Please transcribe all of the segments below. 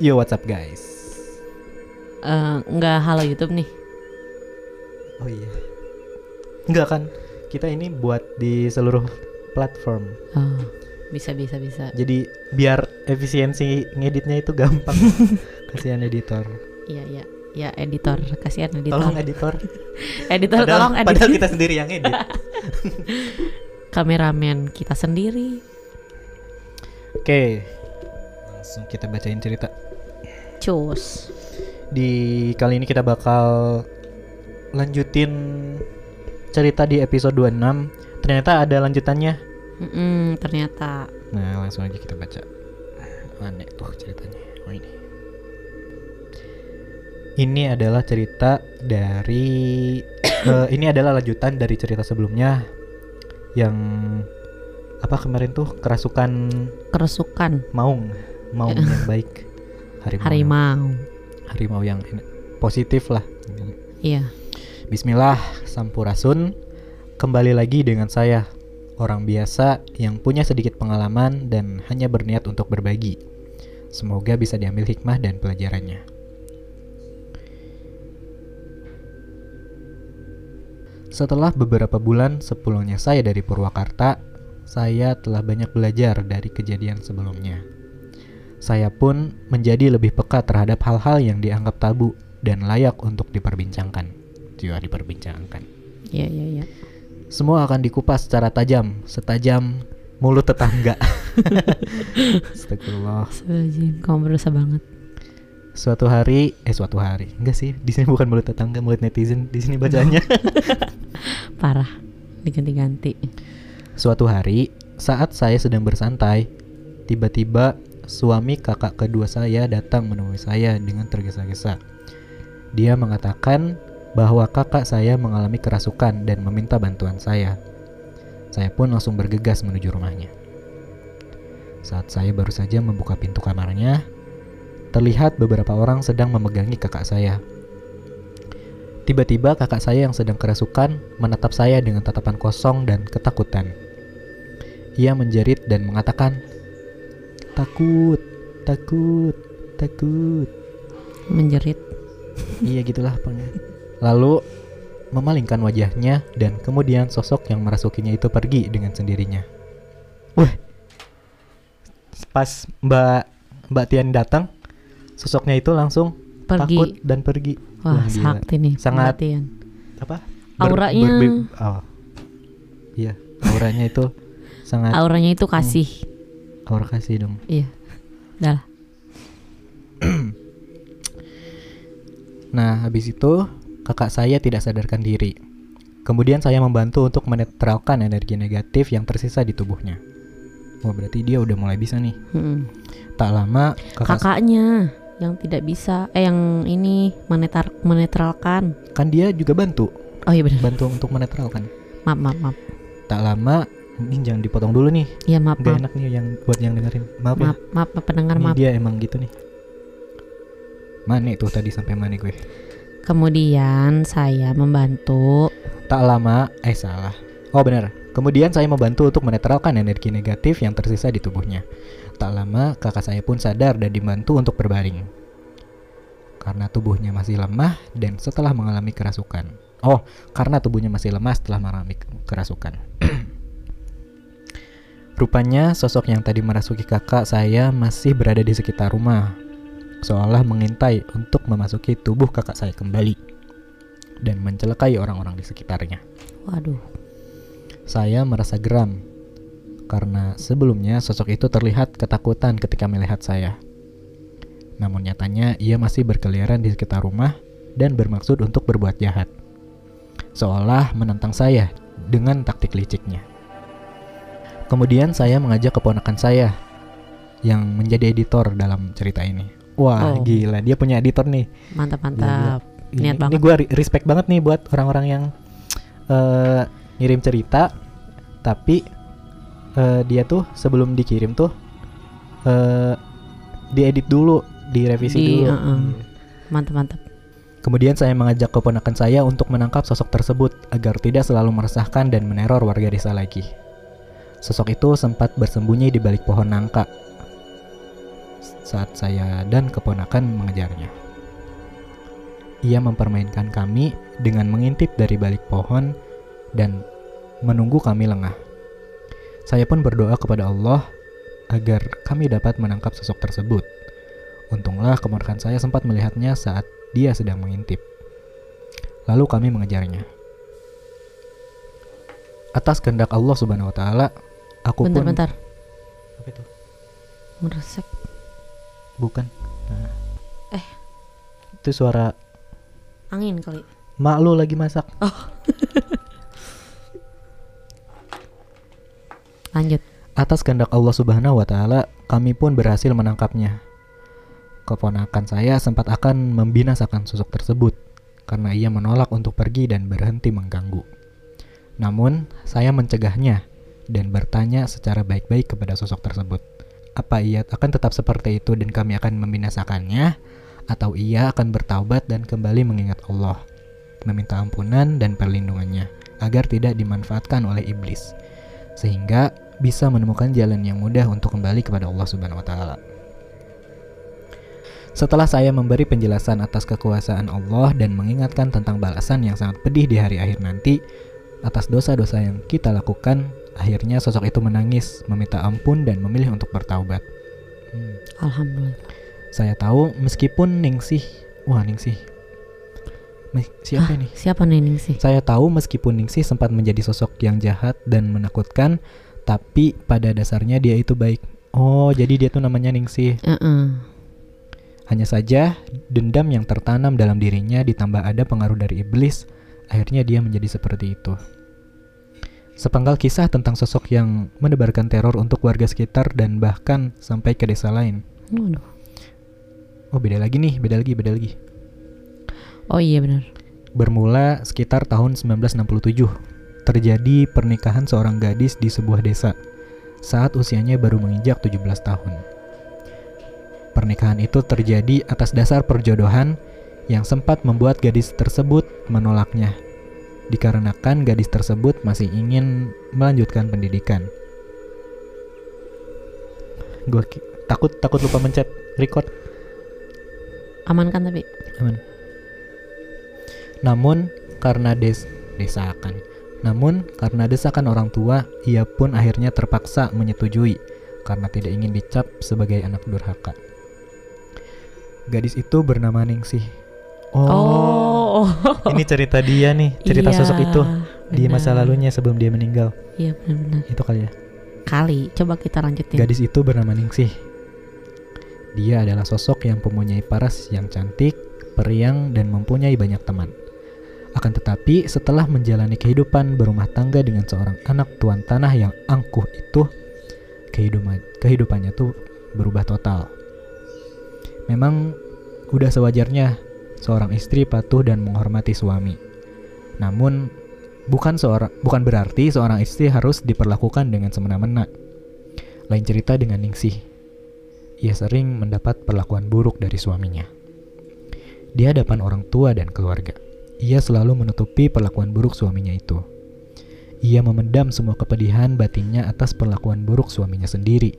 Yo, what's up guys? Nggak halo YouTube nih. Oh iya. Nggak kan? Kita ini buat di seluruh platform. Oh, bisa. Jadi biar efisiensi ngeditnya itu gampang. Kasihan editor. Iya. Ya editor, kasihan editor. Tolong editor. Editor padahal, tolong editor. Padahal kita sendiri yang edit. Kameramen kita sendiri. Oke. Langsung kita bacain cerita. Cus. Di kali ini kita bakal lanjutin cerita di episode 26. Ternyata ada lanjutannya. Ternyata. Nah, langsung aja kita baca. Aneh tuh ceritanya. Oh ini. Ini adalah cerita dari ini adalah lanjutan dari cerita sebelumnya yang apa kemarin tuh kerasukan maung yang baik, harimau yang positif lah. Iya. Bismillah sampurasun, kembali lagi dengan saya orang biasa yang punya sedikit pengalaman dan hanya berniat untuk berbagi. Semoga bisa diambil hikmah dan pelajarannya. Setelah beberapa bulan sepulangnya saya dari Purwakarta, saya telah banyak belajar dari kejadian sebelumnya. Saya pun menjadi lebih peka terhadap hal-hal yang dianggap tabu dan layak untuk diperbincangkan. Iya. Semua akan dikupas secara tajam, setajam mulut tetangga. Astagfirullah. Kamu berdosa banget. Suatu hari. Enggak sih, di sini bukan mulut tetangga, mulut netizen. Di sini bacaannya. Parah, diganti-ganti. Suatu hari, saat saya sedang bersantai, tiba-tiba suami kakak kedua saya datang menemui saya dengan tergesa-gesa. Dia mengatakan bahwa kakak saya mengalami kerasukan dan meminta bantuan saya. Saya pun langsung bergegas menuju rumahnya. Saat saya baru saja membuka pintu kamarnya, terlihat beberapa orang sedang memegangi kakak saya. Tiba-tiba kakak saya yang sedang kerasukan menatap saya dengan tatapan kosong dan ketakutan. Ia menjerit dan mengatakan, takut. Menjerit. Iya gitulah pokoknya. Lalu memalingkan wajahnya dan kemudian sosok yang merasukinya itu pergi dengan sendirinya. Wah. Pas Mbak Tian datang, sosoknya itu langsung pergi. Takut dan pergi. Wah, sakti nih. Sangat perhatian. Apa? Auranya. Iya, auranya itu sangat. Auranya itu kasih. Aura kasih dong. Iya. Dah. Nah, habis itu kakak saya tidak sadarkan diri. Kemudian saya membantu untuk menetralkan energi negatif yang tersisa di tubuhnya. Wah, berarti dia udah mulai bisa nih. Tak lama kakaknya yang tidak bisa yang ini menetralkan. Kan dia juga bantu. Oh iya benar. Bantu untuk menetralkan. Maaf. Tak lama, ini jangan dipotong dulu nih. Iya, maaf. Gak enak nih yang buat yang dengerin. Maaf, pendengar ini maaf. Dia emang gitu nih. Mane tuh tadi sampai mane gue. Kemudian saya membantu. Tak lama, salah. Oh benar. Kemudian saya membantu untuk menetralkan energi negatif yang tersisa di tubuhnya. Tak lama, kakak saya pun sadar dan dibantu untuk berbaring. Karena tubuhnya masih lemah dan setelah mengalami kerasukan. Rupanya sosok yang tadi merasuki kakak saya masih berada di sekitar rumah. Seolah mengintai untuk memasuki tubuh kakak saya kembali. Dan mencelakai orang-orang di sekitarnya. Waduh. Saya merasa geram karena sebelumnya sosok itu terlihat ketakutan ketika melihat saya. Namun nyatanya ia masih berkeliaran di sekitar rumah dan bermaksud untuk berbuat jahat. Seolah menentang saya dengan taktik liciknya. Kemudian saya mengajak keponakan saya yang menjadi editor dalam cerita ini. Wah, gila, dia punya editor nih. Mantap. Niat banget. Ini gue respect banget nih buat orang-orang yang ngirim cerita Tapi dia tuh sebelum dikirim tuh diedit dulu, direvisi dulu. Mantap-mantap. Kemudian saya mengajak keponakan saya untuk menangkap sosok tersebut agar tidak selalu meresahkan dan meneror warga desa lagi. Sosok itu sempat bersembunyi di balik pohon nangka saat saya dan keponakan mengejarnya. Ia mempermainkan kami dengan mengintip dari balik pohon dan menunggu kami lengah. Saya pun berdoa kepada Allah agar kami dapat menangkap sosok tersebut. Untunglah keponakan saya sempat melihatnya saat dia sedang mengintip. Lalu kami mengejarnya. Atas kehendak Allah Subhanahu wa taala, aku bentar. Apa itu? Meresap. Bukan. Nah. Itu suara angin kali. Mak lu lagi masak. Oh. Lanjut. Atas kehendak Allah Subhanahu wa taala, kami pun berhasil menangkapnya. Keponakan saya sempat akan membinasakan sosok tersebut karena ia menolak untuk pergi dan berhenti mengganggu. Namun, saya mencegahnya dan bertanya secara baik-baik kepada sosok tersebut. Apa ia akan tetap seperti itu dan kami akan membinasakannya? Atau ia akan bertaubat dan kembali mengingat Allah, meminta ampunan dan perlindungannya agar tidak dimanfaatkan oleh iblis, sehingga bisa menemukan jalan yang mudah untuk kembali kepada Allah Subhanahu wa taala. Setelah saya memberi penjelasan atas kekuasaan Allah dan mengingatkan tentang balasan yang sangat pedih di hari akhir nanti atas dosa-dosa yang kita lakukan, akhirnya sosok itu menangis, meminta ampun dan memilih untuk bertaubat. Alhamdulillah. Saya tahu meskipun Ningsih. Siapa nih Ningsih? Saya tahu meskipun Ningsih sempat menjadi sosok yang jahat dan menakutkan, tapi pada dasarnya dia itu baik. Oh, jadi dia tuh namanya Ningsih. Hanya saja dendam yang tertanam dalam dirinya ditambah ada pengaruh dari iblis, akhirnya dia menjadi seperti itu. Sepenggal kisah tentang sosok yang menebarkan teror untuk warga sekitar dan bahkan sampai ke desa lain. Oh, beda lagi. Oh iya benar. Bermula sekitar tahun 1967, terjadi pernikahan seorang gadis di sebuah desa saat usianya baru menginjak 17 tahun. Pernikahan itu terjadi atas dasar perjodohan yang sempat membuat gadis tersebut menolaknya, dikarenakan gadis tersebut masih ingin melanjutkan pendidikan. Gue takut lupa mencet record. Aman kan tapi? Aman. Namun karena desakan orang tua, ia pun akhirnya terpaksa menyetujui karena tidak ingin dicap sebagai anak durhaka. Gadis itu bernama Ningsih. Oh. Ini cerita dia nih, cerita iya, sosok itu bener. Di masa lalunya sebelum dia meninggal. Iya benar-benar. Itu kali ya. Coba kita lanjutin. Gadis itu bernama Ningsih. Dia adalah sosok yang mempunyai paras yang cantik, periang dan mempunyai banyak teman. Akan tetapi setelah menjalani kehidupan berumah tangga dengan seorang anak tuan tanah yang angkuh itu, kehidupannya tuh berubah total. Memang udah sewajarnya seorang istri patuh dan menghormati suami. Namun bukan berarti seorang istri harus diperlakukan dengan semena-mena. Lain cerita dengan Ningsih. Ia sering mendapat perlakuan buruk dari suaminya. Di hadapan orang tua dan keluarga, ia selalu menutupi perlakuan buruk suaminya itu. Ia memendam semua kepedihan batinnya atas perlakuan buruk suaminya sendiri.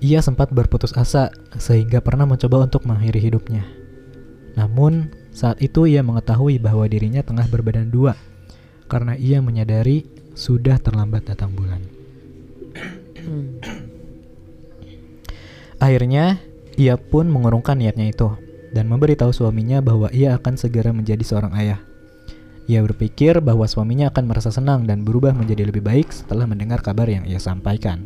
Ia sempat berputus asa sehingga pernah mencoba untuk mengakhiri hidupnya. Namun, saat itu ia mengetahui bahwa dirinya tengah berbadan dua karena ia menyadari sudah terlambat datang bulan. Akhirnya, ia pun mengurungkan niatnya itu dan memberitahu suaminya bahwa ia akan segera menjadi seorang ayah. Ia berpikir bahwa suaminya akan merasa senang dan berubah menjadi lebih baik setelah mendengar kabar yang ia sampaikan.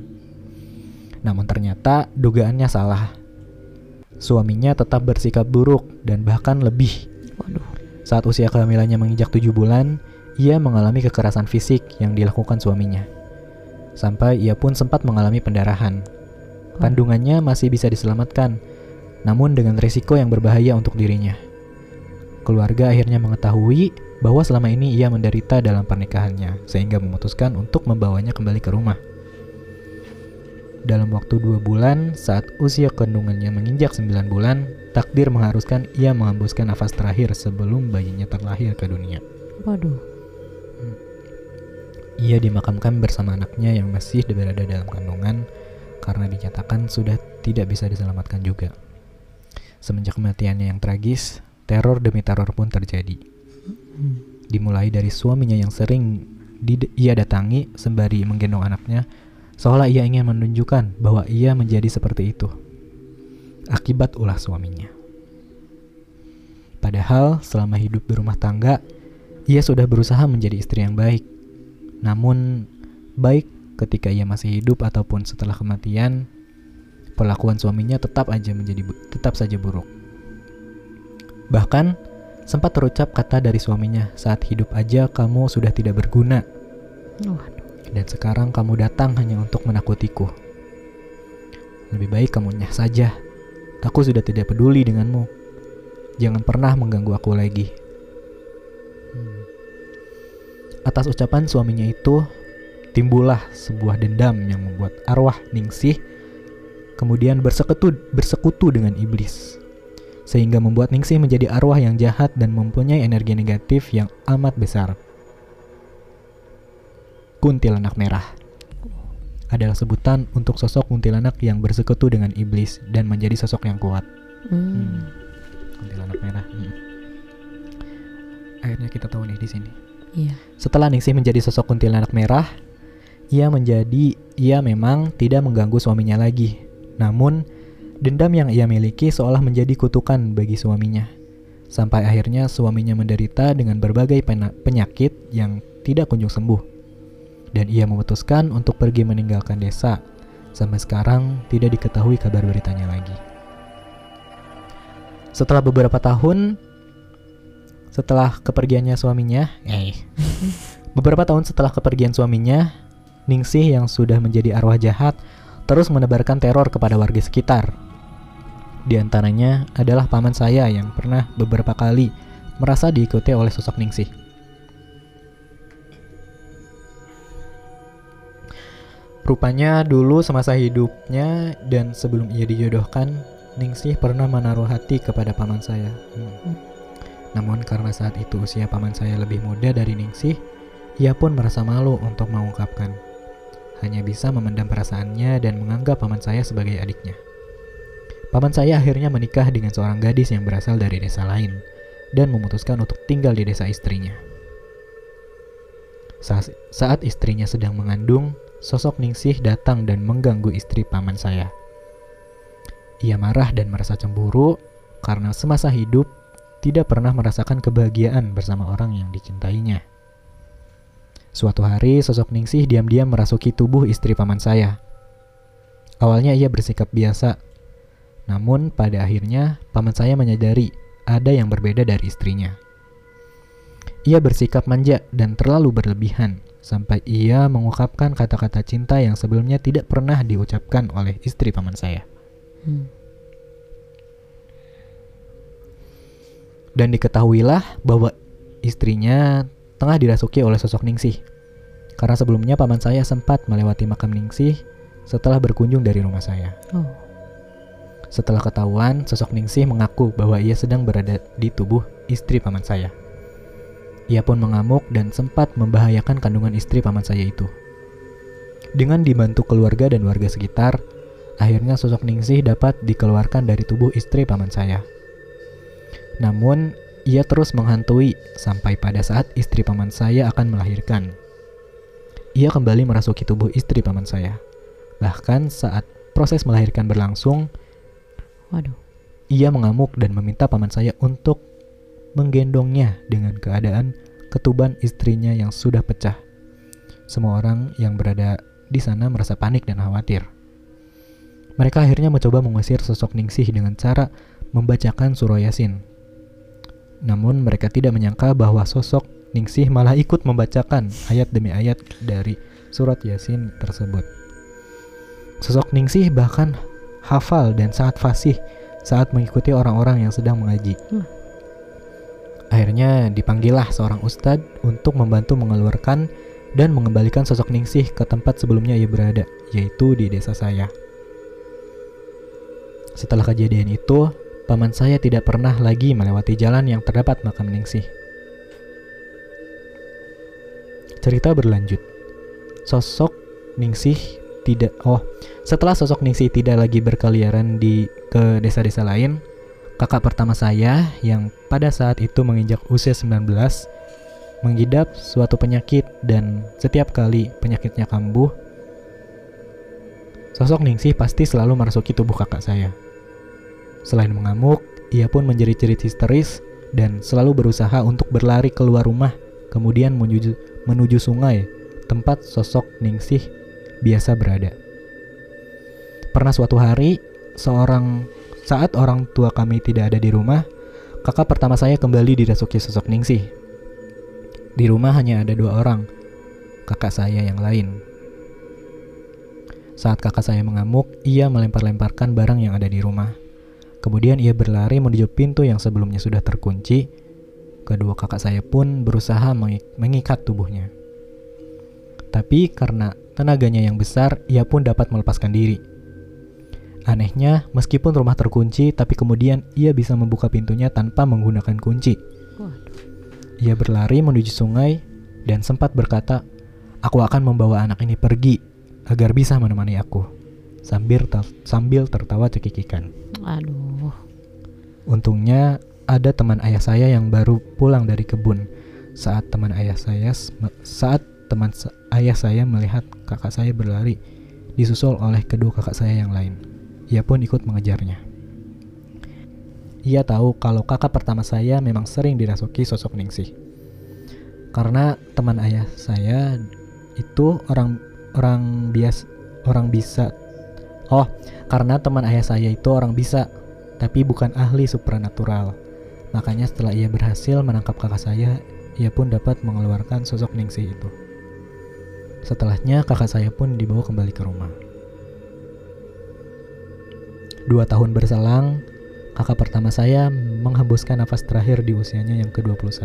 Namun ternyata dugaannya salah. Suaminya tetap bersikap buruk dan bahkan lebih. Saat usia kehamilannya menginjak 7 bulan, ia mengalami kekerasan fisik yang dilakukan suaminya. Sampai ia pun sempat mengalami pendarahan. Kandungannya masih bisa diselamatkan, namun dengan risiko yang berbahaya untuk dirinya. Keluarga akhirnya mengetahui bahwa selama ini ia menderita dalam pernikahannya, sehingga memutuskan untuk membawanya kembali ke rumah. Dalam waktu 2 bulan, saat usia kandungannya menginjak 9 bulan, takdir mengharuskan ia menghembuskan nafas terakhir sebelum bayinya terlahir ke dunia. Waduh. Ia dimakamkan bersama anaknya yang masih berada dalam kandungan karena dinyatakan sudah tidak bisa diselamatkan juga. Semenjak kematiannya yang tragis, teror demi teror pun terjadi. Dimulai dari suaminya yang sering ia datangi sembari menggendong anaknya, seolah ia ingin menunjukkan bahwa ia menjadi seperti itu akibat ulah suaminya. Padahal selama hidup berumah tangga, ia sudah berusaha menjadi istri yang baik. Namun baik ketika ia masih hidup ataupun setelah kematian, perlakuan suaminya tetap saja buruk. Bahkan sempat terucap kata dari suaminya, "Saat hidup aja kamu sudah tidak berguna. Dan sekarang kamu datang hanya untuk menakutiku. Lebih baik kamu nyah saja. Aku sudah tidak peduli denganmu. Jangan pernah mengganggu aku lagi." Atas ucapan suaminya itu, timbullah sebuah dendam yang membuat arwah Ningsih kemudian bersekutu dengan iblis, sehingga membuat Ningsih menjadi arwah yang jahat dan mempunyai energi negatif yang amat besar. Kuntilanak merah adalah sebutan untuk sosok kuntilanak yang bersekutu dengan iblis dan menjadi sosok yang kuat. Kuntilanak merah. Akhirnya kita tahu nih di sini. Iya. Setelah Ningsih menjadi sosok kuntilanak merah, ia memang tidak mengganggu suaminya lagi. Namun dendam yang ia miliki seolah menjadi kutukan bagi suaminya, sampai akhirnya suaminya menderita dengan berbagai penyakit yang tidak kunjung sembuh. Dan ia memutuskan untuk pergi meninggalkan desa. Sampai sekarang tidak diketahui kabar beritanya lagi. Setelah beberapa tahun setelah kepergiannya suaminya, beberapa tahun setelah kepergian suaminya, Ningsih yang sudah menjadi arwah jahat terus menebarkan teror kepada warga sekitar. Di antaranya adalah paman saya yang pernah beberapa kali merasa diikuti oleh sosok Ningsih. Rupanya dulu semasa hidupnya dan sebelum ia dijodohkan, Ningsih pernah menaruh hati kepada paman saya. Namun karena saat itu usia paman saya lebih muda dari Ningsih, ia pun merasa malu untuk mengungkapkan. Hanya bisa memendam perasaannya dan menganggap paman saya sebagai adiknya. Paman saya akhirnya menikah dengan seorang gadis yang berasal dari desa lain dan memutuskan untuk tinggal di desa istrinya. Saat istrinya sedang mengandung, sosok Ningsih datang dan mengganggu istri paman saya. Ia marah dan merasa cemburu karena semasa hidup tidak pernah merasakan kebahagiaan bersama orang yang dicintainya. Suatu hari, sosok Ningsih diam-diam merasuki tubuh istri paman saya. Awalnya ia bersikap biasa, namun pada akhirnya paman saya menyadari ada yang berbeda dari istrinya. Ia bersikap manja dan terlalu berlebihan, sampai ia mengungkapkan kata-kata cinta yang sebelumnya tidak pernah diucapkan oleh istri paman saya. Dan diketahuilah bahwa istrinya tengah dirasuki oleh sosok Ningsih, karena sebelumnya paman saya sempat melewati makam Ningsih setelah berkunjung dari rumah saya. Setelah ketahuan, sosok Ningsih mengaku bahwa ia sedang berada di tubuh istri paman saya. Ia pun mengamuk dan sempat membahayakan kandungan istri paman saya itu. Dengan dibantu keluarga dan warga sekitar, akhirnya sosok Ningsih dapat dikeluarkan dari tubuh istri paman saya. Namun, ia terus menghantui sampai pada saat istri paman saya akan melahirkan. Ia kembali merasuki tubuh istri paman saya. Bahkan saat proses melahirkan berlangsung, ia mengamuk dan meminta paman saya untuk menggendongnya dengan keadaan ketuban istrinya yang sudah pecah. Semua orang yang berada di sana merasa panik dan khawatir. Mereka akhirnya mencoba mengusir sosok Ningsih dengan cara membacakan surah Yasin. Namun mereka tidak menyangka bahwa sosok Ningsih malah ikut membacakan ayat demi ayat dari surat Yasin tersebut. Sosok Ningsih bahkan hafal dan sangat fasih saat mengikuti orang-orang yang sedang mengaji. Akhirnya dipanggillah seorang ustadz untuk membantu mengeluarkan dan mengembalikan sosok Ningsih ke tempat sebelumnya ia berada, yaitu di desa saya. Setelah kejadian itu, paman saya tidak pernah lagi melewati jalan yang terdapat makam Ningsih. Cerita berlanjut. Setelah sosok Ningsih tidak lagi berkeliaran ke desa-desa lain, kakak pertama saya yang pada saat itu menginjak usia 19 mengidap suatu penyakit, dan setiap kali penyakitnya kambuh, sosok Ningsih pasti selalu merasuki tubuh kakak saya. Selain mengamuk, ia pun menjerit-jerit histeris dan selalu berusaha untuk berlari keluar rumah, kemudian menuju sungai tempat sosok Ningsih biasa berada. Pernah suatu hari, saat orang tua kami tidak ada di rumah, kakak pertama saya kembali dirasuki sosok Ningsih. Di rumah hanya ada 2 orang, kakak saya yang lain. Saat kakak saya mengamuk, ia melempar-lemparkan barang yang ada di rumah. Kemudian ia berlari menuju pintu yang sebelumnya sudah terkunci. Kedua kakak saya pun berusaha mengikat tubuhnya. Tapi karena tenaganya yang besar, ia pun dapat melepaskan diri. Anehnya, meskipun rumah terkunci, tapi kemudian ia bisa membuka pintunya tanpa menggunakan kunci. Ia berlari menuju sungai dan sempat berkata, "Aku akan membawa anak ini pergi agar bisa menemani aku," sambil tertawa cekikikan. Aduh. Untungnya ada teman ayah saya yang baru pulang dari kebun. Saat teman ayah saya melihat kakak saya berlari disusul oleh kedua kakak saya yang lain, ia pun ikut mengejarnya. Ia tahu kalau kakak pertama saya memang sering dirasuki sosok Ningsih. Karena teman ayah saya itu orang bisa, tapi bukan ahli supranatural. Makanya setelah ia berhasil menangkap kakak saya, ia pun dapat mengeluarkan sosok Ningsih itu. Setelahnya kakak saya pun dibawa kembali ke rumah. 2 tahun berselang, kakak pertama saya menghembuskan nafas terakhir di usianya yang ke-21.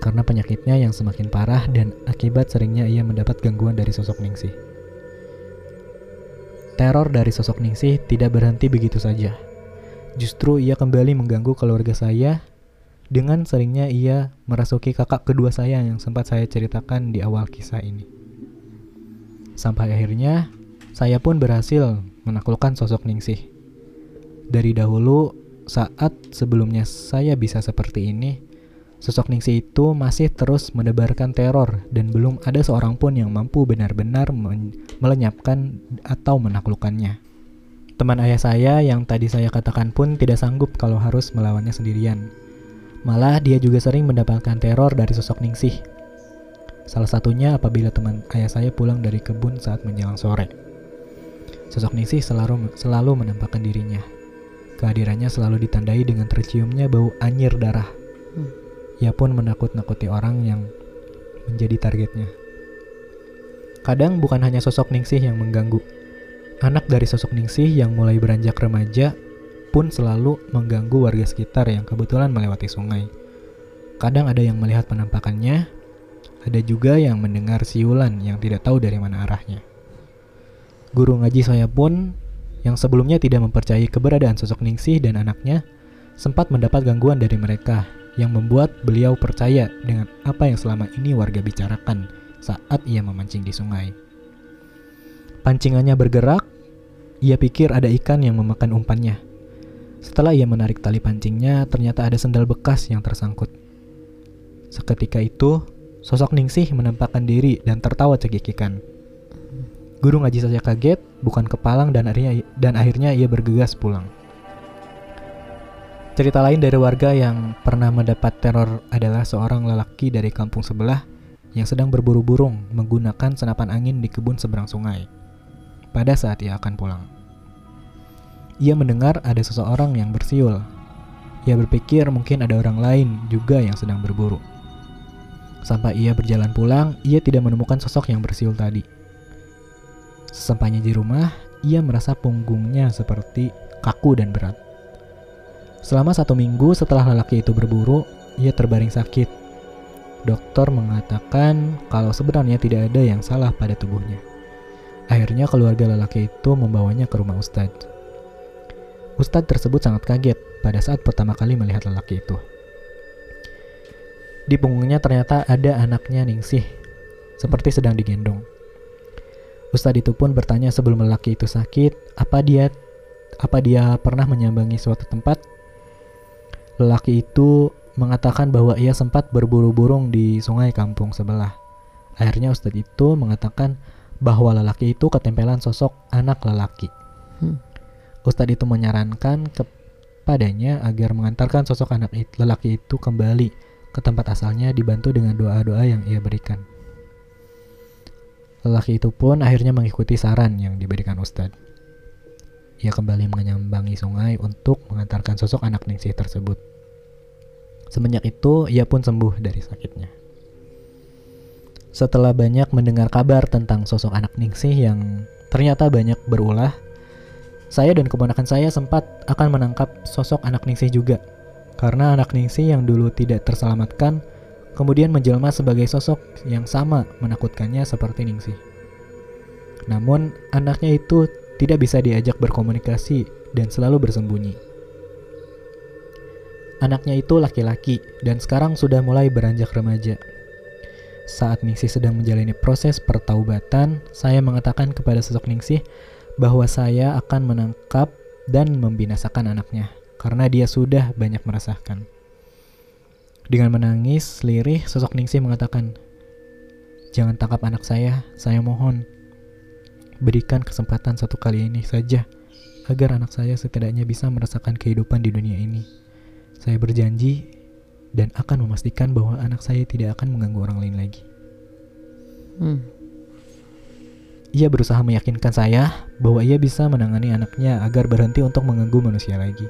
Karena penyakitnya yang semakin parah dan akibat seringnya ia mendapat gangguan dari sosok Ningsih. Teror dari sosok Ningsih tidak berhenti begitu saja. Justru ia kembali mengganggu keluarga saya dengan seringnya ia merasuki kakak kedua saya yang sempat saya ceritakan di awal kisah ini. Sampai akhirnya, saya pun berhasil menaklukkan sosok Ningsih. Dari dahulu, saat sebelumnya saya bisa seperti ini, sosok Ningsih itu masih terus mendebarkan teror dan belum ada seorang pun yang mampu benar-benar melenyapkan atau menaklukkannya. Teman ayah saya yang tadi saya katakan pun tidak sanggup kalau harus melawannya sendirian. Malah dia juga sering mendapatkan teror dari sosok Ningsih. Salah satunya apabila teman ayah saya pulang dari kebun saat menjelang sore. Sosok Ningsih selalu menampakkan dirinya. Kehadirannya selalu ditandai dengan terciumnya bau anyir darah. Ia pun menakut-nakuti orang yang menjadi targetnya. Kadang bukan hanya sosok Ningsih yang mengganggu. Anak dari sosok Ningsih yang mulai beranjak remaja pun selalu mengganggu warga sekitar yang kebetulan melewati sungai. Kadang ada yang melihat penampakannya, ada juga yang mendengar siulan yang tidak tahu dari mana arahnya. Guru ngaji saya pun, yang sebelumnya tidak mempercayai keberadaan sosok Ningsih dan anaknya, sempat mendapat gangguan dari mereka yang membuat beliau percaya dengan apa yang selama ini warga bicarakan saat ia memancing di sungai. Pancingannya bergerak, ia pikir ada ikan yang memakan umpannya. Setelah ia menarik tali pancingnya, ternyata ada sendal bekas yang tersangkut. Seketika itu, sosok Ningsih menampakkan diri dan tertawa cekikikan. Guru ngaji saja kaget, bukan kepalang, dan akhirnya ia bergegas pulang. Cerita lain dari warga yang pernah mendapat teror adalah seorang lelaki dari kampung sebelah yang sedang berburu burung menggunakan senapan angin di kebun seberang sungai pada saat ia akan pulang. Ia mendengar ada seseorang yang bersiul. Ia berpikir mungkin ada orang lain juga yang sedang berburu. Sampai ia berjalan pulang, ia tidak menemukan sosok yang bersiul tadi. Sesampainya di rumah, ia merasa punggungnya seperti kaku dan berat. Selama 1 minggu setelah lelaki itu berburu, ia terbaring sakit. Dokter mengatakan kalau sebenarnya tidak ada yang salah pada tubuhnya. Akhirnya keluarga lelaki itu membawanya ke rumah Ustadz. Ustadz tersebut sangat kaget pada saat pertama kali melihat lelaki itu. Di punggungnya ternyata ada anaknya Ningsih, seperti sedang digendong. Ustadz itu pun bertanya sebelum lelaki itu sakit, apa dia pernah menyambangi suatu tempat? Lelaki itu mengatakan bahwa ia sempat berburu burung di sungai kampung sebelah. Akhirnya Ustadz itu mengatakan bahwa lelaki itu ketempelan sosok anak lelaki. Ustadz itu menyarankan kepadanya agar mengantarkan sosok anak lelaki itu kembali ke tempat asalnya, dibantu dengan doa-doa yang ia berikan. Lelaki itu pun akhirnya mengikuti saran yang diberikan Ustadz. Ia kembali menyambangi sungai untuk mengantarkan sosok anak Ningsih tersebut. Semenjak itu, ia pun sembuh dari sakitnya. Setelah banyak mendengar kabar tentang sosok anak Ningsih yang ternyata banyak berulah, saya dan keponakan saya sempat akan menangkap sosok anak Ningsih juga. Karena anak Ningsih yang dulu tidak terselamatkan, kemudian menjelma sebagai sosok yang sama menakutkannya seperti Ningsih. Namun, anaknya itu tidak bisa diajak berkomunikasi dan selalu bersembunyi. Anaknya itu laki-laki dan sekarang sudah mulai beranjak remaja. Saat Ningsih sedang menjalani proses pertaubatan, saya mengatakan kepada sosok Ningsih bahwa saya akan menangkap dan membinasakan anaknya karena dia sudah banyak meresahkan. Dengan menangis lirih, sosok Ningsih mengatakan, "Jangan tangkap anak saya mohon. Berikan kesempatan satu kali ini saja agar anak saya setidaknya bisa merasakan kehidupan di dunia ini. Saya berjanji dan akan memastikan bahwa anak saya tidak akan mengganggu orang lain lagi." Ia berusaha meyakinkan saya bahwa ia bisa menangani anaknya agar berhenti untuk mengganggu manusia lagi.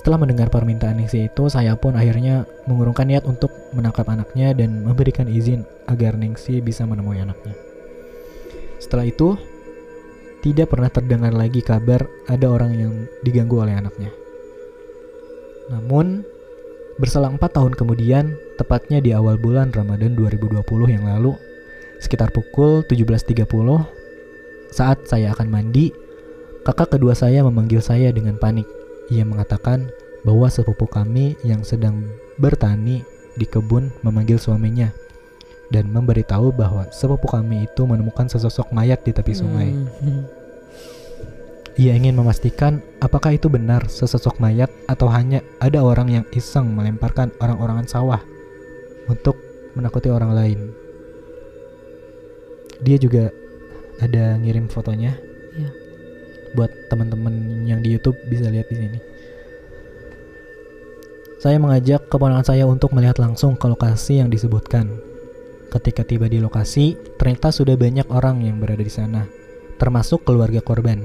Setelah mendengar permintaan Ningsih itu, saya pun akhirnya mengurungkan niat untuk menangkap anaknya dan memberikan izin agar Ningsih bisa menemui anaknya. Setelah itu, tidak pernah terdengar lagi kabar ada orang yang diganggu oleh anaknya. Namun, berselang 4 tahun kemudian, tepatnya di awal bulan Ramadan 2020 yang lalu, sekitar pukul 17.30, saat saya akan mandi, kakak kedua saya memanggil saya dengan panik. Ia mengatakan bahwa sepupu kami yang sedang bertani di kebun memanggil suaminya dan memberitahu bahwa sepupu kami itu menemukan sesosok mayat di tepi sungai. Ia ingin memastikan apakah itu benar sesosok mayat atau hanya ada orang yang iseng melemparkan orang-orangan sawah untuk menakuti orang lain. Dia juga ada ngirim fotonya. Ya. Buat teman-teman yang di YouTube bisa lihat di sini. Saya mengajak keponakan saya untuk melihat langsung ke lokasi yang disebutkan. Ketika tiba di lokasi, ternyata sudah banyak orang yang berada di sana, termasuk keluarga korban.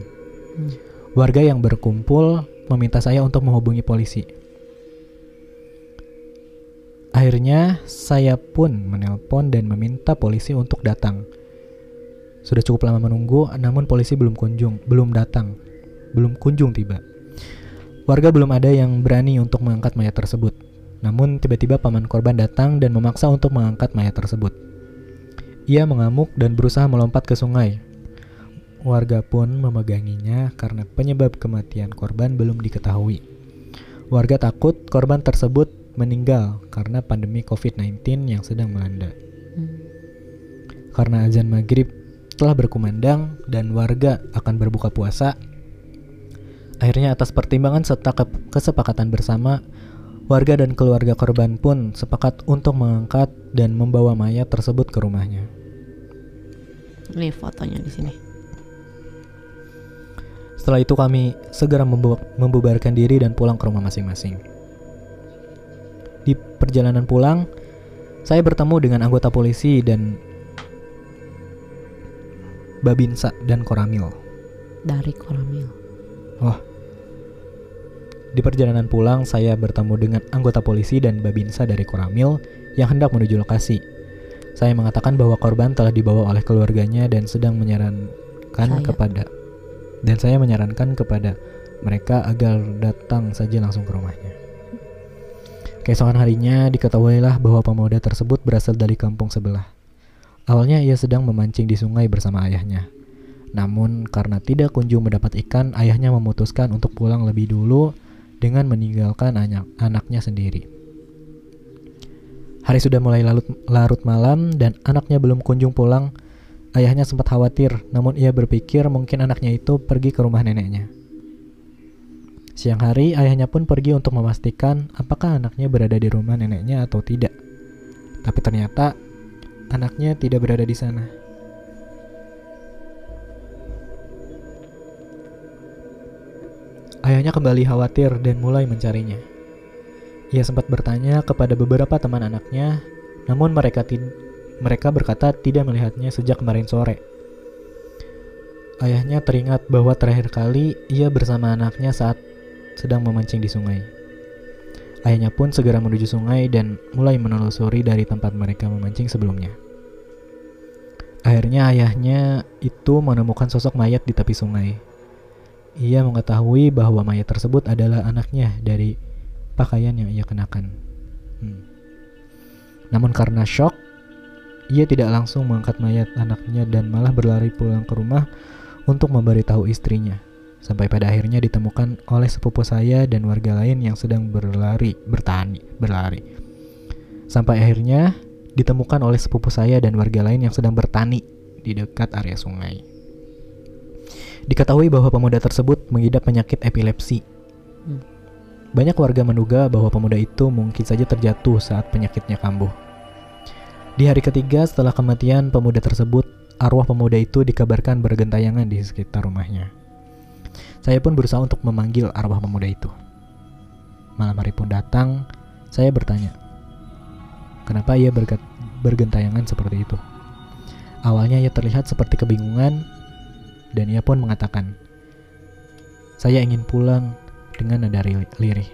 Warga yang berkumpul meminta saya untuk menghubungi polisi. Akhirnya saya pun menelpon dan meminta polisi untuk datang. Sudah cukup lama menunggu, namun polisi belum kunjung tiba. Warga belum ada yang berani untuk mengangkat mayat tersebut. Namun tiba-tiba paman korban datang dan memaksa untuk mengangkat mayat tersebut. Ia mengamuk dan berusaha melompat ke sungai. Warga pun memeganginya karena penyebab kematian korban belum diketahui. Warga takut korban tersebut meninggal karena pandemi COVID-19 yang sedang melanda. Karena azan maghrib telah berkumandang dan warga akan berbuka puasa, akhirnya atas pertimbangan serta kesepakatan bersama, warga dan keluarga korban pun sepakat untuk mengangkat dan membawa mayat tersebut ke rumahnya. Ini fotonya di sini. Setelah itu kami segera membubarkan diri dan pulang ke rumah masing-masing. Di perjalanan pulang, saya bertemu dengan anggota polisi dan Babinsa dan Koramil. Dari Koramil. Oh. Di perjalanan pulang, saya bertemu dengan anggota polisi dan Babinsa dari Koramil yang hendak menuju lokasi. Saya mengatakan bahwa korban telah dibawa oleh keluarganya dan saya menyarankan kepada mereka agar datang saja langsung ke rumahnya. Keesokan harinya diketahuilah bahwa pemuda tersebut berasal dari kampung sebelah. Awalnya ia sedang memancing di sungai bersama ayahnya. Namun karena tidak kunjung mendapat ikan, ayahnya memutuskan untuk pulang lebih dulu dengan meninggalkan anaknya sendiri. Hari sudah mulai larut malam dan anaknya belum kunjung pulang. Ayahnya sempat khawatir, namun ia berpikir mungkin anaknya itu pergi ke rumah neneknya. Siang hari, ayahnya pun pergi untuk memastikan apakah anaknya berada di rumah neneknya atau tidak. Tapi ternyata anaknya tidak berada di sana. Ayahnya kembali khawatir dan mulai mencarinya. Ia sempat bertanya kepada beberapa teman anaknya, namun mereka berkata tidak melihatnya sejak kemarin sore. Ayahnya teringat bahwa terakhir kali ia bersama anaknya saat sedang memancing di sungai. Ayahnya pun segera menuju sungai dan mulai menelusuri dari tempat mereka memancing sebelumnya. Akhirnya ayahnya itu menemukan sosok mayat di tepi sungai. Ia mengetahui bahwa mayat tersebut adalah anaknya dari pakaian yang ia kenakan. Namun karena shock, ia tidak langsung mengangkat mayat anaknya dan malah berlari pulang ke rumah untuk memberitahu istrinya. Sampai pada akhirnya ditemukan oleh sepupu saya dan warga lain yang sedang bertani. Sampai akhirnya ditemukan oleh sepupu saya dan warga lain yang sedang bertani di dekat area sungai. Diketahui bahwa pemuda tersebut mengidap penyakit epilepsi. Banyak warga menduga bahwa pemuda itu mungkin saja terjatuh saat penyakitnya kambuh. Di hari ketiga setelah kematian pemuda tersebut, arwah pemuda itu dikabarkan bergentayangan di sekitar rumahnya. Saya pun berusaha untuk memanggil arwah pemuda itu. Malam hari pun datang, saya bertanya, kenapa ia bergentayangan seperti itu? Awalnya ia terlihat seperti kebingungan, dan ia pun mengatakan, saya ingin pulang, dengan nada lirih.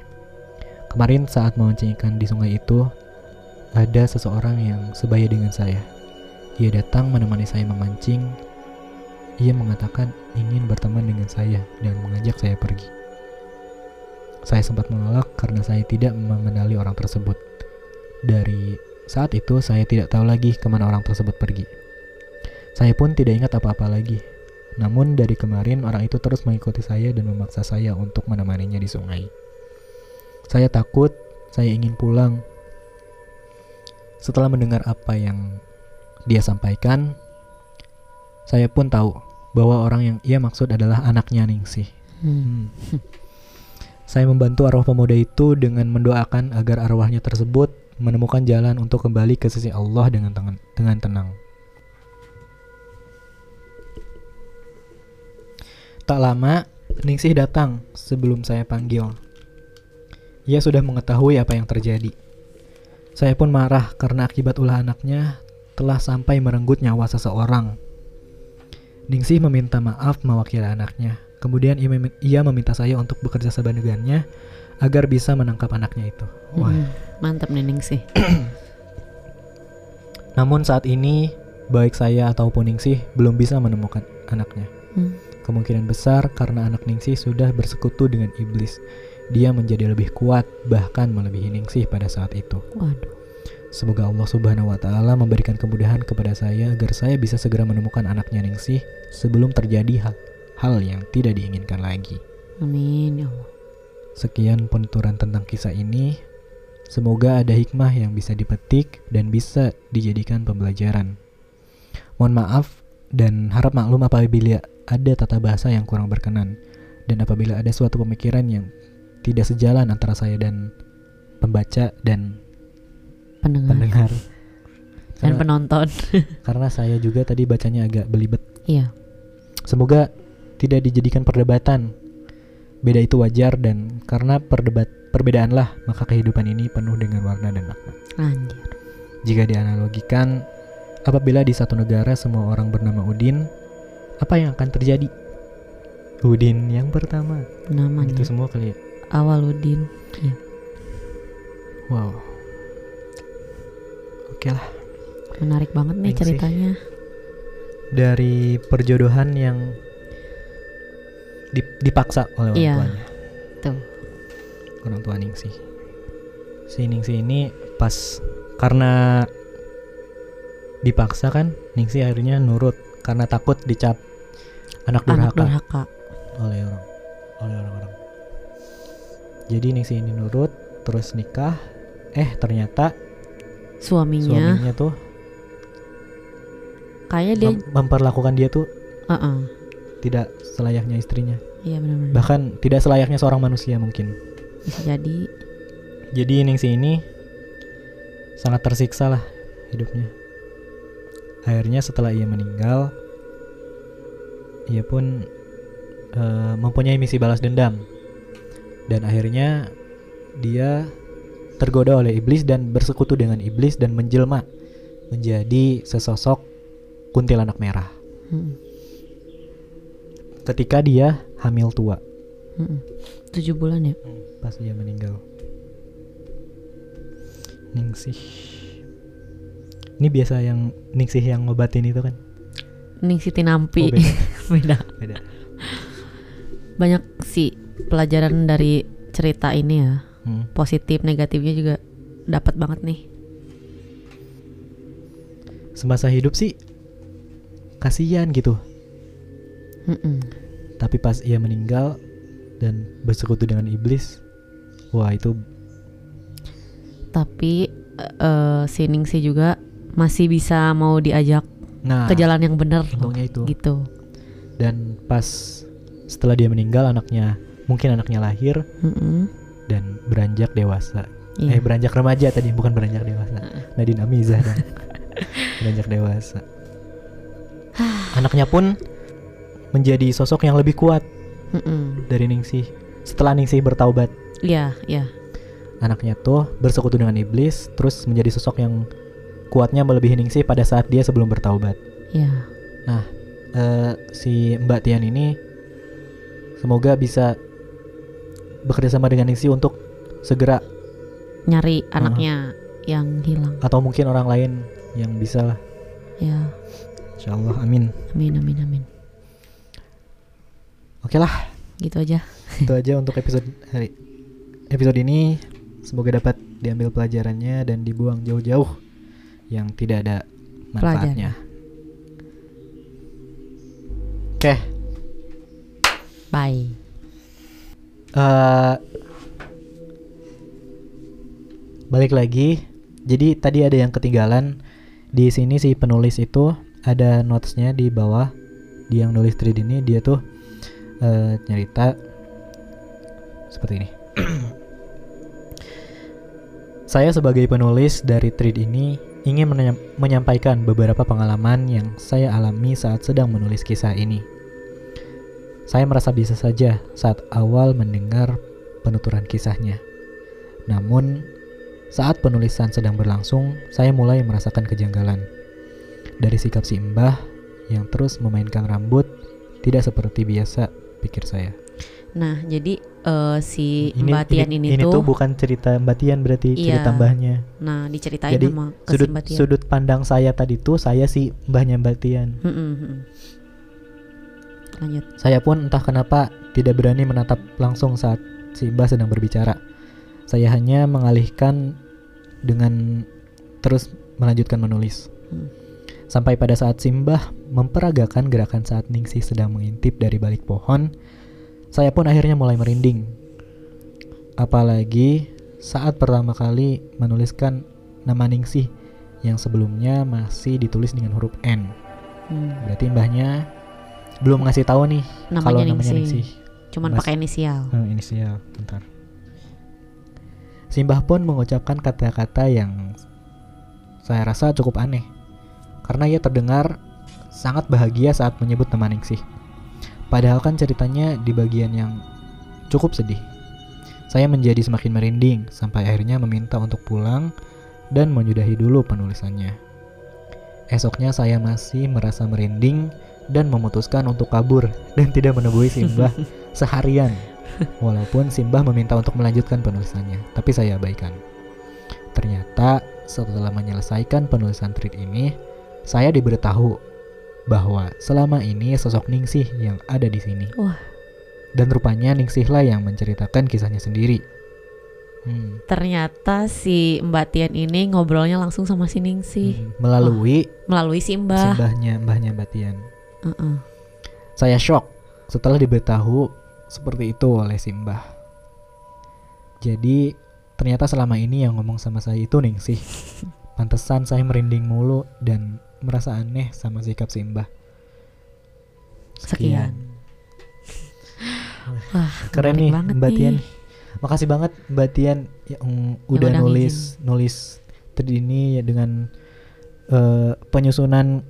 Kemarin saat memancing ikan di sungai itu, ada seseorang yang sebaya dengan saya. Ia datang menemani saya memancing. Ia mengatakan ingin berteman dengan saya dan mengajak saya pergi. Saya sempat menolak karena saya tidak mengenali orang tersebut. Dari saat itu saya tidak tahu lagi kemana orang tersebut pergi. Saya pun tidak ingat apa-apa lagi. Namun dari kemarin orang itu terus mengikuti saya dan memaksa saya untuk menemaninya di sungai. Saya takut, saya ingin pulang. Setelah mendengar apa yang dia sampaikan, saya pun tahu bahwa orang yang ia maksud adalah anaknya Ningsih. Saya membantu arwah pemuda itu dengan mendoakan agar arwahnya tersebut menemukan jalan untuk kembali ke sisi Allah dengan tenang. Tak lama, Ningsih datang sebelum saya panggil. Ia sudah mengetahui apa yang terjadi. Saya pun marah karena akibat ulah anaknya telah sampai merenggut nyawa seseorang. Ningsih meminta maaf mewakili anaknya. Kemudian ia meminta saya untuk bekerja sama dengannya agar bisa menangkap anaknya itu. Wah, mantap nih Ningsih. Namun saat ini baik saya ataupun Ningsih belum bisa menemukan anaknya. Kemungkinan besar karena anak Ningsih sudah bersekutu dengan iblis. Dia menjadi lebih kuat, bahkan melebihi Ningsih pada saat itu. Waduh. Semoga Allah Subhanahu wa Ta'ala memberikan kemudahan kepada saya agar saya bisa segera menemukan anaknya Ningsih sebelum terjadi hal yang tidak diinginkan lagi. Amin ya Allah. Sekian penuturan tentang kisah ini. Semoga ada hikmah yang bisa dipetik dan bisa dijadikan pembelajaran. Mohon maaf dan harap maklum apabila ada tata bahasa yang kurang berkenan dan apabila ada suatu pemikiran yang tidak sejalan antara saya dan pembaca dan pendengar. Dan penonton. Karena saya juga tadi bacanya agak belibet. Iya. Semoga tidak dijadikan perdebatan. Beda itu wajar dan karena perbedaanlah maka kehidupan ini penuh dengan warna dan makna. Anjir. Jika dianalogikan, apabila di satu negara semua orang bernama Udin, apa yang akan terjadi? Udin yang pertama. Namanya. Itu semua kali ya. Awaludin. Iya. Wow. Oke lah. Menarik banget nih ceritanya. Dari perjodohan yang dipaksa oleh orang tuanya. Tuh. Orang tua Ningsi. Si Ningsi ini pas karena dipaksa kan, Ningsi akhirnya nurut karena takut dicap anak durhaka oleh orang-orang. Jadi Ningsi ini nurut, terus nikah. Ternyata suaminya tuh kayaknya dia memperlakukan dia tuh tidak selayaknya istrinya. Iya, benar-benar. Bahkan tidak selayaknya seorang manusia mungkin. Jadi Ningsi ini sangat tersiksa lah hidupnya. Akhirnya setelah ia meninggal, ia pun mempunyai misi balas dendam. Dan akhirnya dia tergoda oleh iblis dan bersekutu dengan iblis dan menjelma menjadi sesosok kuntilanak merah. Ketika dia hamil tua, 7 bulan ya? Pas dia meninggal. Ningsih. Ini biasa yang Ningsih yang ngobatin itu kan? Ningsih Tinampi. Beda. Banyak sih pelajaran dari cerita ini ya. Positif negatifnya juga dapat banget nih. Semasa hidup sih kasihan gitu. Tapi pas ia meninggal dan bersekutu dengan iblis, wah itu. Tapi si Ningsih juga masih bisa mau diajak ke jalan yang benar. Untungnya itu. Gitu. Dan pas setelah dia meninggal, anaknya lahir dan beranjak dewasa. Iya. Beranjak remaja tadi, bukan beranjak dewasa. Nadine Amizah dong. Beranjak dewasa. Anaknya pun menjadi sosok yang lebih kuat dari Ningsih. Setelah Ningsih bertaubat. Iya. Anaknya tuh bersekutu dengan iblis, terus menjadi sosok yang kuatnya melebihi Ningsih pada saat dia sebelum bertaubat. Iya. Nah, si Mbak Tian ini semoga bisa bekerja sama dengan Ningsih untuk segera nyari anaknya yang hilang. Atau mungkin orang lain yang bisa lah. Iya. Insyaallah, amin. Oke lah. Gitu aja. Itu aja untuk episode hari. Episode ini semoga dapat diambil pelajarannya dan dibuang jauh-jauh yang tidak ada manfaatnya. Oke. Bye. Balik lagi. Jadi tadi ada yang ketinggalan. Di sini si penulis itu ada notes-nya di bawah. Dia yang nulis 3D ini dia tuh cerita seperti ini. Saya sebagai penulis dari thread ini ingin menyampaikan beberapa pengalaman yang saya alami saat sedang menulis kisah ini. Saya merasa biasa saja saat awal mendengar penuturan kisahnya. Namun, saat penulisan sedang berlangsung, saya mulai merasakan kejanggalan. Dari sikap si Mbah yang terus memainkan rambut, tidak seperti biasa, pikir saya. Nah, jadi si Mbak Tian ini tuh bukan cerita Mbak Tian berarti cerita mbahnya. Nah, diceritain jadi, sama ke sudut, si sudut pandang saya tadi tuh saya si mbahnya Mbak Tian. Lanjut. Saya pun entah kenapa tidak berani menatap langsung saat si Mbah sedang berbicara. Saya hanya mengalihkan dengan terus melanjutkan menulis. Sampai pada saat si Mbah memperagakan gerakan saat Ningsih sedang mengintip dari balik pohon, saya pun akhirnya mulai merinding. Apalagi saat pertama kali menuliskan nama Ningsih yang sebelumnya masih ditulis dengan huruf N. Berarti mbahnya belum ngasih tahu nih kalau namanya Ningsih. Cuman pakai inisial. Inisial, bentar. Si Mbah pun mengucapkan kata-kata yang saya rasa cukup aneh. Karena ia terdengar sangat bahagia saat menyebut nama Ningsih. Padahal kan ceritanya di bagian yang cukup sedih. Saya menjadi semakin merinding sampai akhirnya meminta untuk pulang dan menyudahi dulu penulisannya. Esoknya saya masih merasa merinding dan memutuskan untuk kabur dan tidak menemui si Mbah seharian. Walaupun si Mbah meminta untuk melanjutkan penulisannya, tapi saya abaikan. Ternyata setelah menyelesaikan penulisan thread ini, saya diberitahu bahwa selama ini sosok Ningsih yang ada di sini. Wah. Dan rupanya Ningsihlah yang menceritakan kisahnya sendiri. Ternyata si Mbak Tian ini ngobrolnya langsung sama si Ningsih melalui si mbahnya Mbak Tian. Saya shock setelah diberitahu seperti itu oleh si mbah. Jadi ternyata selama ini yang ngomong sama saya itu Ningsih. Pantesan saya merinding mulu dan merasa aneh sama sikap si mbah. Sekian. Wah, keren nih Mbak Tian. Makasih banget Mbak Tian yang udah nulis tadi ini ya, dengan penyusunan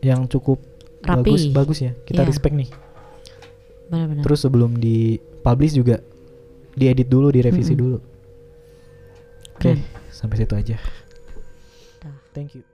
yang cukup rapi. Bagus ya. Kita respect nih. Benar-benar. Terus sebelum di-publish juga diedit dulu, direvisi dulu. Oke, sampai situ aja. Thank you.